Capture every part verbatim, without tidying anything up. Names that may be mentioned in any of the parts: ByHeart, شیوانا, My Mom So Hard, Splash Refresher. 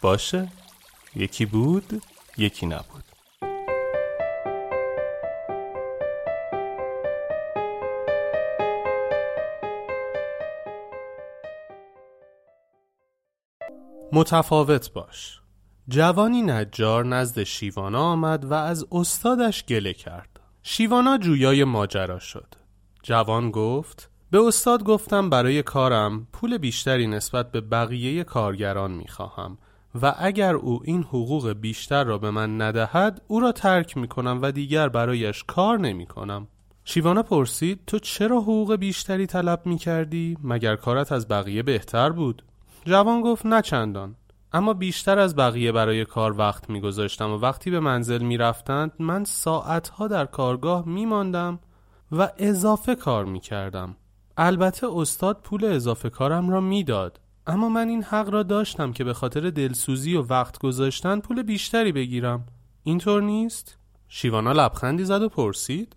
باشه، یکی بود، یکی نبود. متفاوت باش. جوانی نجار نزد شیوانا آمد و از استادش گله کرد. شیوانا جویای ماجرا شد. جوان گفت: به استاد گفتم برای کارم پول بیشتری نسبت به بقیه کارگران میخواهم و اگر او این حقوق بیشتر را به من ندهد او را ترک میکنم و دیگر برایش کار نمیکنم. شیوانا پرسید: تو چرا حقوق بیشتری طلب میکردی؟ مگر کارت از بقیه بهتر بود؟ جوان گفت: نه چندان، اما بیشتر از بقیه برای کار وقت میگذاشتم و وقتی به منزل میرفتند من ساعتها در کارگاه میماندم و اضافه کار میکردم. البته استاد پول اضافه کارم را میداد، اما من این حق را داشتم که به خاطر دلسوزی و وقت گذاشتن پول بیشتری بگیرم. اینطور نیست؟ شیوانا لبخندی زد و پرسید: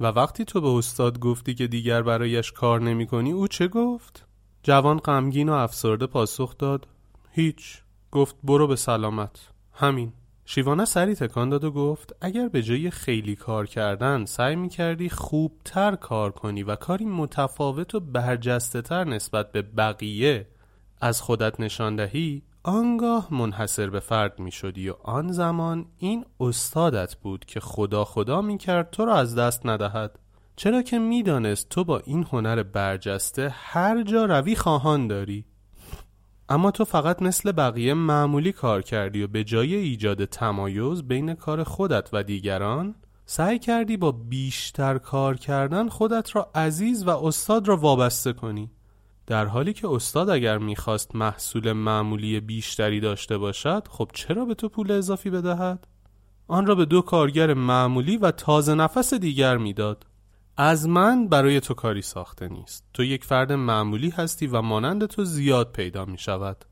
و وقتی تو به استاد گفتی که دیگر برایش کار نمی کنی او چه گفت؟ جوان غمگین و افسرده پاسخ داد: هیچ. گفت برو به سلامت. همین. شیوانا سری تکان داد و گفت: اگر به جای خیلی کار کردن سعی می‌کردی خوبتر کار کنی و کاری متفاوت و برجسته‌تر نسبت به بقیه از خودت نشان دهی، آنگاه منحصر به فرد می‌شدی و آن زمان این استادت بود که خدا خدا می‌کرد تو را از دست ندهد، چرا که می‌دانست تو با این هنر برجسته هر جا روی خواهان داری. اما تو فقط مثل بقیه معمولی کار کردی و به جای ایجاد تمایز بین کار خودت و دیگران سعی کردی با بیشتر کار کردن خودت را عزیز و استاد را وابسته کنی، در حالی که استاد اگر میخواست محصول معمولی بیشتری داشته باشد، خب چرا به تو پول اضافی بدهد؟ آن را به دو کارگر معمولی و تازه نفس دیگر میداد. از من برای تو کاری ساخته نیست. تو یک فرد معمولی هستی و مانند تو زیاد پیدا می شود.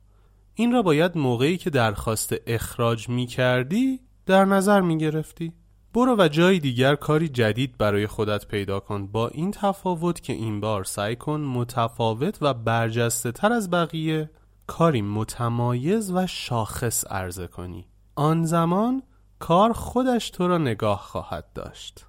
این را باید موقعی که درخواست اخراج می کردی در نظر می گرفتی. برو و جای دیگر کاری جدید برای خودت پیدا کن، با این تفاوت که این بار سعی کن متفاوت و برجسته تر از بقیه کاری متمایز و شاخص عرضه کنی. آن زمان کار خودش تو را نگاه خواهد داشت.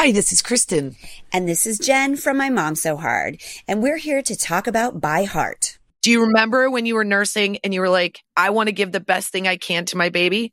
Hi, this is Kristen. And this is Jen from My Mom So Hard. And we're here to talk about ByHeart. Do you remember when you were nursing and you were like, I want to give the best thing I can to my baby?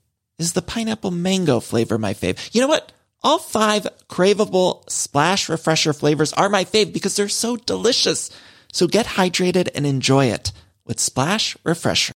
is the pineapple mango flavor my fave? You know what? All five craveable Splash Refresher flavors are my fave because they're so delicious. So get hydrated and enjoy it with Splash Refresher.